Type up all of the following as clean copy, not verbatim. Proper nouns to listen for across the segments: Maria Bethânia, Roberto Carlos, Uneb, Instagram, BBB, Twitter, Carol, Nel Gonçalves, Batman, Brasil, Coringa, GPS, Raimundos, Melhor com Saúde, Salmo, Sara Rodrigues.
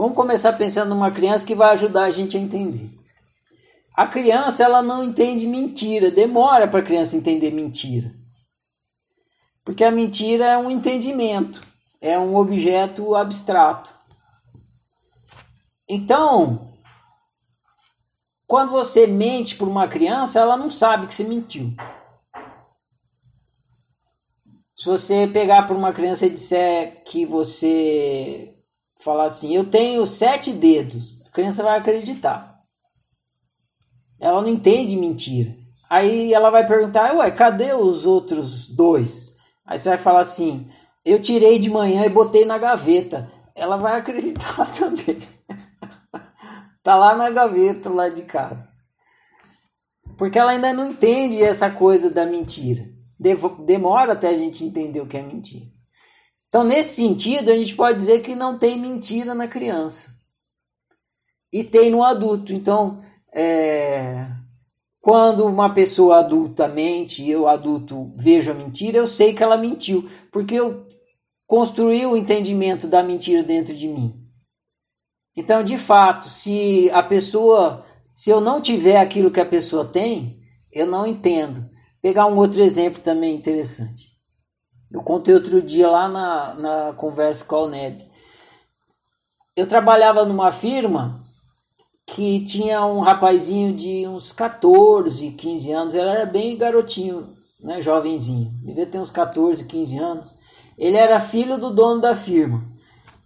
Vamos começar pensando numa criança que vai ajudar a gente a entender. A criança, ela não entende mentira. Demora para a criança entender mentira. Porque a mentira é um entendimento. É um objeto abstrato. Então, quando você mente para uma criança, ela não sabe que você mentiu. Se você pegar para uma criança e disser que você... falar assim, eu tenho 7 dedos. A criança vai acreditar. Ela não entende mentira. Aí ela vai perguntar, ué, cadê os outros 2? Aí você vai falar assim, eu tirei de manhã e botei na gaveta. Ela vai acreditar também. Tá lá na gaveta, lá de casa. Porque ela ainda não entende essa coisa da mentira. Demora até a gente entender o que é mentira. Então, nesse sentido, a gente pode dizer que não tem mentira na criança. E tem no adulto. Então, quando uma pessoa adulta mente, eu adulto vejo a mentira, eu sei que ela mentiu. Porque eu construí o entendimento da mentira dentro de mim. Então, de fato, se eu não tiver aquilo que a pessoa tem, eu não entendo. Vou pegar um outro exemplo também interessante. Eu contei outro dia lá na conversa com a Uneb. Eu trabalhava numa firma que tinha um rapazinho de uns 14, 15 anos. Ele era bem garotinho, né, jovenzinho. Devia ter uns 14, 15 anos. Ele era filho do dono da firma.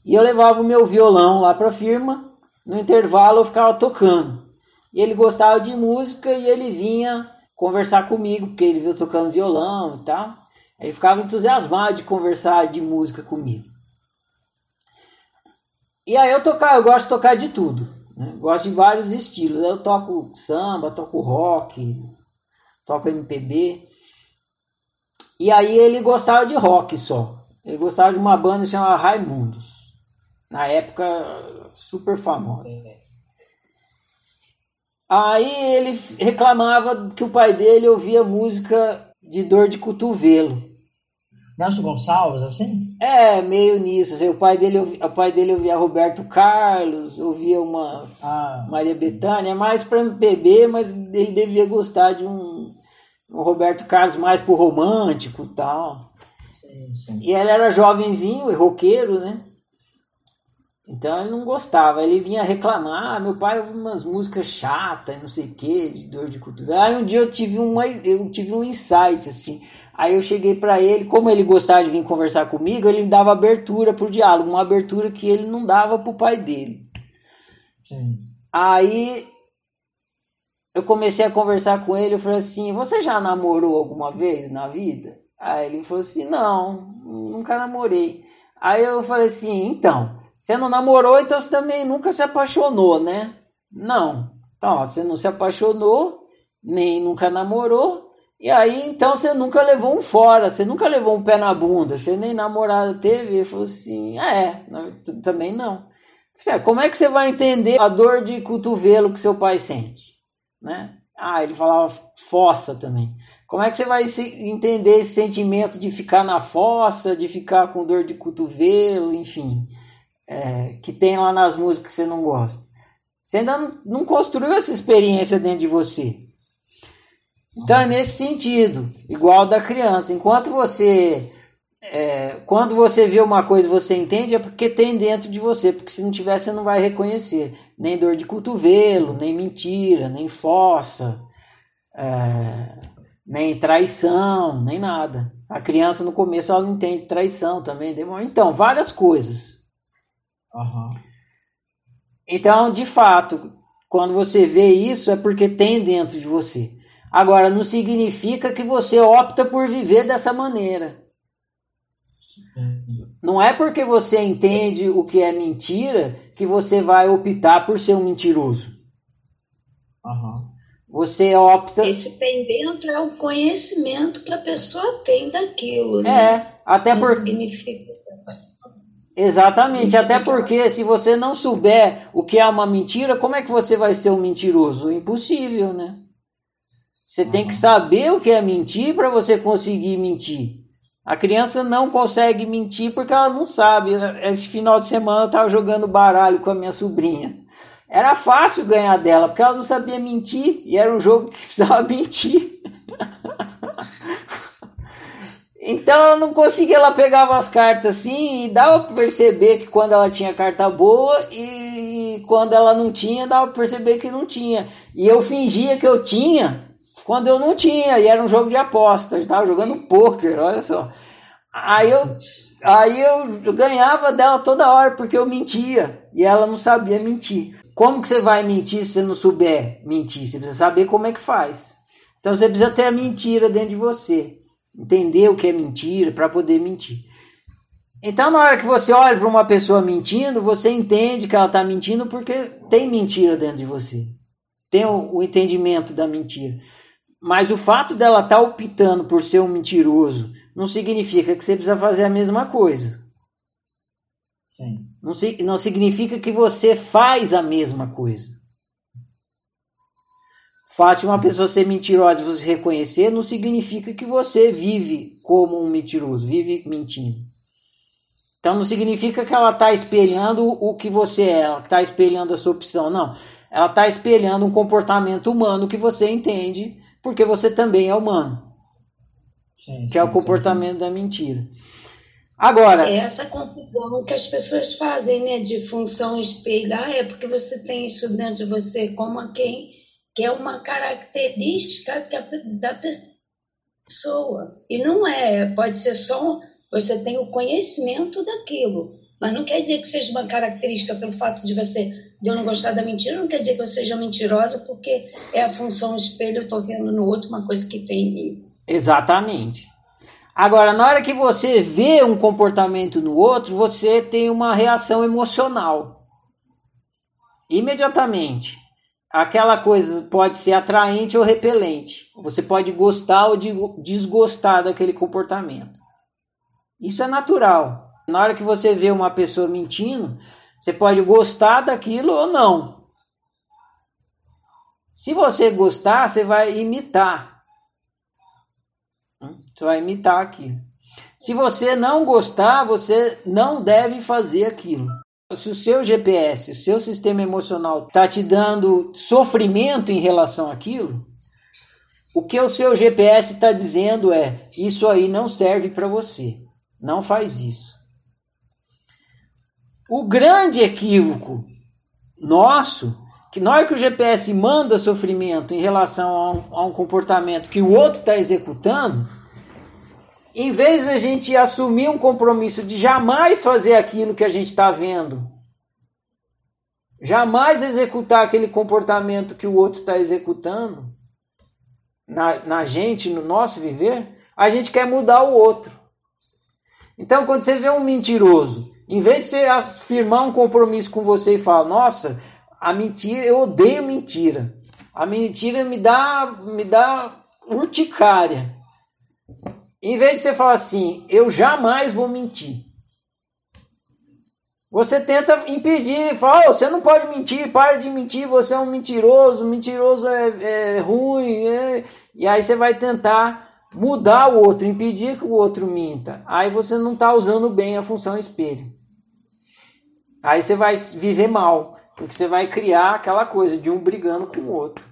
E eu levava o meu violão lá para a firma. No intervalo eu ficava tocando. E ele gostava de música e ele vinha conversar comigo, porque ele viu tocando violão e tal. Ele ficava entusiasmado de conversar de música comigo. E aí eu gosto de tocar de tudo. Né? Gosto de vários estilos. Eu toco samba, toco rock, toco MPB. E aí ele gostava de rock só. Ele gostava de uma banda chamada Raimundos. Na época, super famosa. Aí ele reclamava que o pai dele ouvia música... de dor de cotovelo. Nel Gonçalves, assim? É, meio nisso. Assim, o pai dele ouvia Roberto Carlos, ouvia umas Maria Bethânia, mais para MPB, mas ele devia gostar de um Roberto Carlos mais pro romântico e tal. Sim, sim. E ele era jovenzinho e roqueiro, né? Então ele não gostava. Ele vinha reclamar, meu pai ouve umas músicas chatas, não sei o que, de dor de cotovelo. Aí um dia eu tive um insight, assim. Aí eu cheguei pra ele, como ele gostava de vir conversar comigo, ele me dava abertura pro diálogo, uma abertura que ele não dava pro pai dele. Sim. Aí eu comecei a conversar com ele, eu falei assim, você já namorou alguma vez na vida? Aí ele falou assim, não, nunca namorei. Aí eu falei assim, então... você não namorou, então você também nunca se apaixonou, né? Não. Então, ó, você não se apaixonou, nem nunca namorou, e aí, então, você nunca levou um fora, você nunca levou um pé na bunda, você nem namorada teve. Ele falou assim, também não. Como é que você vai entender a dor de cotovelo que seu pai sente? Né? Ele falava fossa também. Como é que você vai entender esse sentimento de ficar na fossa, de ficar com dor de cotovelo, enfim... que tem lá nas músicas que você não gosta. Você ainda não construiu essa experiência dentro de você. Então é nesse sentido, igual da criança. Enquanto você... quando você vê uma coisa e você entende, é porque tem dentro de você. Porque se não tiver, você não vai reconhecer. Nem dor de cotovelo, nem mentira, nem fossa, nem traição, nem nada. A criança no começo ela não entende traição também. Então, várias coisas. Uhum. Então, de fato, quando você vê isso, é porque tem dentro de você. Agora, não significa que você opta por viver dessa maneira. Não é porque você entende o que é mentira que você vai optar por ser um mentiroso. Uhum. Você opta... esse bem dentro é o conhecimento que a pessoa tem daquilo. Né? Até porque... significa... exatamente, até porque se você não souber o que é uma mentira, como é que você vai ser um mentiroso? Impossível, né? Você tem que saber o que é mentir para você conseguir mentir. A criança não consegue mentir porque ela não sabe. Esse final de semana eu estava jogando baralho com a minha sobrinha. Era fácil ganhar dela, porque ela não sabia mentir. E era um jogo que precisava mentir. Então ela não conseguia, ela pegava as cartas assim e dava para perceber que quando ela tinha carta boa e quando ela não tinha, dava para perceber que não tinha. E eu fingia que eu tinha quando eu não tinha, e era um jogo de aposta, eu tava jogando pôquer, olha só. Aí eu ganhava dela toda hora porque eu mentia e ela não sabia mentir. Como que você vai mentir se você não souber mentir? Você precisa saber como é que faz. Então você precisa ter a mentira dentro de você. Entender o que é mentira para poder mentir. Então, na hora que você olha para uma pessoa mentindo, você entende que ela está mentindo porque tem mentira dentro de você. Tem o entendimento da mentira. Mas o fato dela estar optando por ser um mentiroso não significa que você precisa fazer a mesma coisa. Sim. Não significa que você faz a mesma coisa. O fato de uma pessoa ser mentirosa e você reconhecer não significa que você vive como um mentiroso, vive mentindo. Então não significa que ela está espelhando o que você é, ela está espelhando a sua opção, não. Ela está espelhando um comportamento humano que você entende, porque você também é humano. Sim, que é o comportamento da mentira. Agora, essa confusão que as pessoas fazem, né, de função espelhar, é porque você tem isso dentro de você como a quem... que é uma característica da pessoa. E não é, pode ser só, você tem o conhecimento daquilo, mas não quer dizer que seja uma característica pelo fato de você, de eu não gostar da mentira, não quer dizer que eu seja mentirosa, porque é a função espelho, eu estou vendo no outro uma coisa que tem em mim. Exatamente. Agora, na hora que você vê um comportamento no outro, você tem uma reação emocional. Imediatamente. Aquela coisa pode ser atraente ou repelente. Você pode gostar ou desgostar daquele comportamento. Isso é natural. Na hora que você vê uma pessoa mentindo, você pode gostar daquilo ou não. Se você gostar, você vai imitar. Você vai imitar aquilo. Se você não gostar, você não deve fazer aquilo. Se o seu GPS, o seu sistema emocional está te dando sofrimento em relação àquilo, o que o seu GPS está dizendo é: isso aí não serve para você, não faz isso. O grande equívoco nosso, que na hora que o GPS manda sofrimento em relação a um comportamento que o outro está executando, em vez de a gente assumir um compromisso de jamais fazer aquilo que a gente está vendo, jamais executar aquele comportamento que o outro está executando na gente, no nosso viver, a gente quer mudar o outro. Então, quando você vê um mentiroso, em vez de você afirmar um compromisso com você e falar: nossa, a mentira, eu odeio mentira, a mentira me dá urticária. Em vez de você falar assim, eu jamais vou mentir, você tenta impedir, fala: oh, você não pode mentir, para de mentir, você é um mentiroso, mentiroso é ruim. E aí você vai tentar mudar o outro, impedir que o outro minta. Aí você não está usando bem a função espelho. Aí você vai viver mal, porque você vai criar aquela coisa de um brigando com o outro.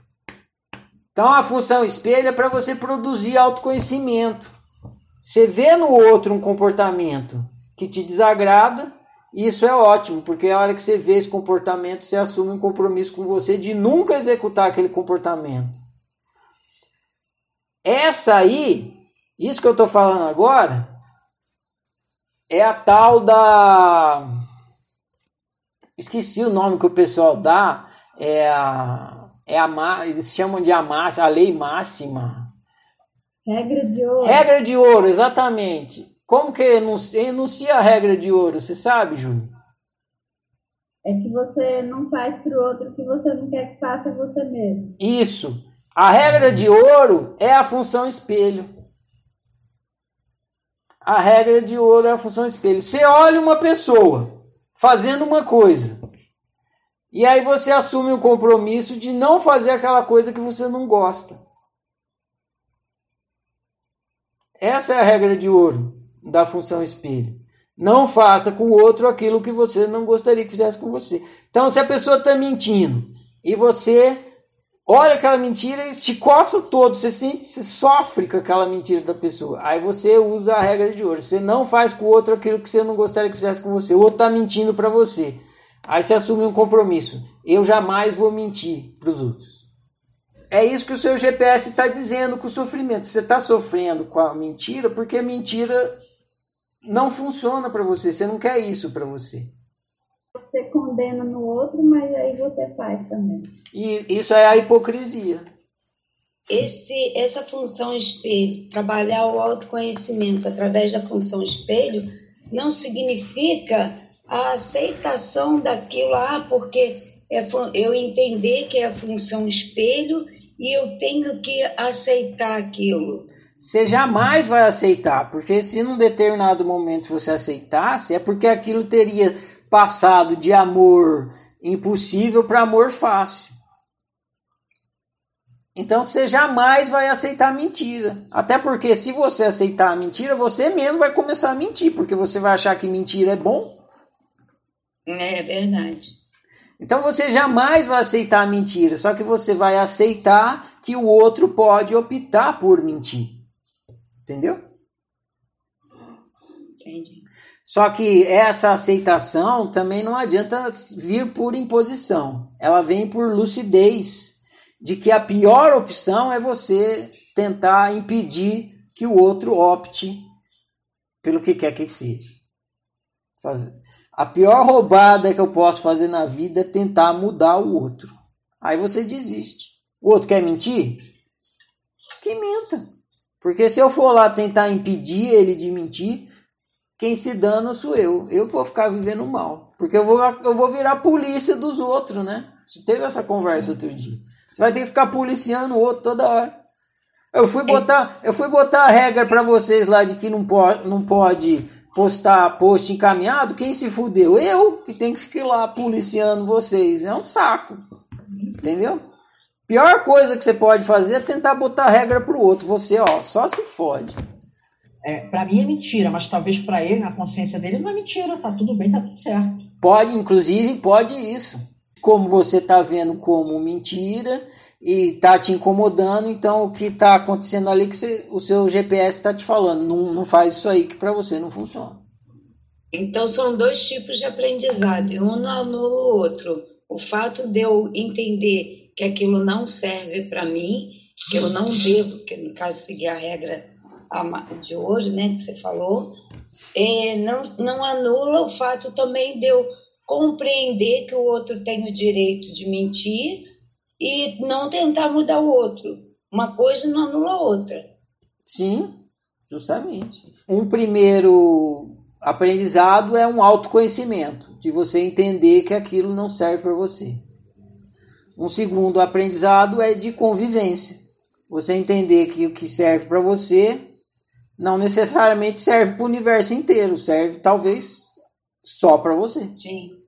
Então a função espelho é para você produzir autoconhecimento. Você vê no outro um comportamento que te desagrada, isso é ótimo, porque a hora que você vê esse comportamento, você assume um compromisso com você de nunca executar aquele comportamento. Isso que eu estou falando agora, é a tal da... Esqueci o nome que o pessoal dá, eles chamam de a lei máxima. Regra de ouro. Regra de ouro, exatamente. Como que enuncia a regra de ouro? Você sabe, Júlio? É que você não faz para o outro o que você não quer que faça a você mesmo. Isso. A regra de ouro é a função espelho. A regra de ouro é a função espelho. Você olha uma pessoa fazendo uma coisa. E aí você assume o compromisso de não fazer aquela coisa que você não gosta. Essa é a regra de ouro. da função espelho. Não faça com o outro aquilo que você não gostaria que fizesse com você. Então, se a pessoa está mentindo e você olha aquela mentira e te coça todo, você se sofre com aquela mentira da pessoa. Aí você usa a regra de ouro. Você não faz com o outro aquilo que você não gostaria que fizesse com você. O outro está mentindo para você. Aí você assume um compromisso. Eu jamais vou mentir para os outros. É isso que o seu GPS está dizendo com o sofrimento. Você está sofrendo com a mentira porque a mentira não funciona para você. Você não quer isso para você. Você condena no outro, mas aí você faz também. E isso é a hipocrisia. Essa função espelho, trabalhar o autoconhecimento através da função espelho, não significa a aceitação daquilo, porque eu entender que é a função espelho e eu tenho que aceitar aquilo. Você jamais vai aceitar, porque se num determinado momento você aceitasse, é porque aquilo teria passado de amor impossível para amor fácil. Então você jamais vai aceitar a mentira. Até porque se você aceitar a mentira, você mesmo vai começar a mentir, porque você vai achar que mentira é bom. É verdade. Então você jamais vai aceitar a mentira, só que você vai aceitar que o outro pode optar por mentir. Entendeu? Entendi. Só que essa aceitação também não adianta vir por imposição. Ela vem por lucidez de que a pior opção é você tentar impedir que o outro opte pelo que quer que seja. A pior roubada que eu posso fazer na vida é tentar mudar o outro. Aí você desiste. O outro quer mentir? Que minta. Porque se eu for lá tentar impedir ele de mentir, quem se dana sou eu. Eu que vou ficar vivendo mal. Porque eu vou virar polícia dos outros, né? Teve essa conversa outro dia. Você vai ter que ficar policiando o outro toda hora. Eu fui botar a regra pra vocês lá de que não pode postar post encaminhado, quem se fudeu? Eu, que tenho que ficar lá policiando vocês. É um saco. Entendeu? Pior coisa que você pode fazer é tentar botar regra pro outro. Você, só se fode. Pra mim é mentira, mas talvez pra ele, na consciência dele, não é mentira. Tá tudo bem, tá tudo certo. Inclusive, pode isso. Como você tá vendo como mentira e tá te incomodando, então o que tá acontecendo ali que o seu GPS tá te falando, não faz isso aí que para você não funciona. Então são dois tipos de aprendizado, um não anula o outro. O fato de eu entender que aquilo não serve para mim, que eu não devo, que no caso seguir a regra de hoje, né, que você falou, não anula o fato também de eu compreender que o outro tem o direito de mentir e não tentar mudar o outro. Uma coisa não anula a outra. Sim, justamente. Um primeiro aprendizado é um autoconhecimento, de você entender que aquilo não serve para você. Um segundo aprendizado é de convivência. Você entender que o que serve para você não necessariamente serve para o universo inteiro, serve talvez só para você. Sim.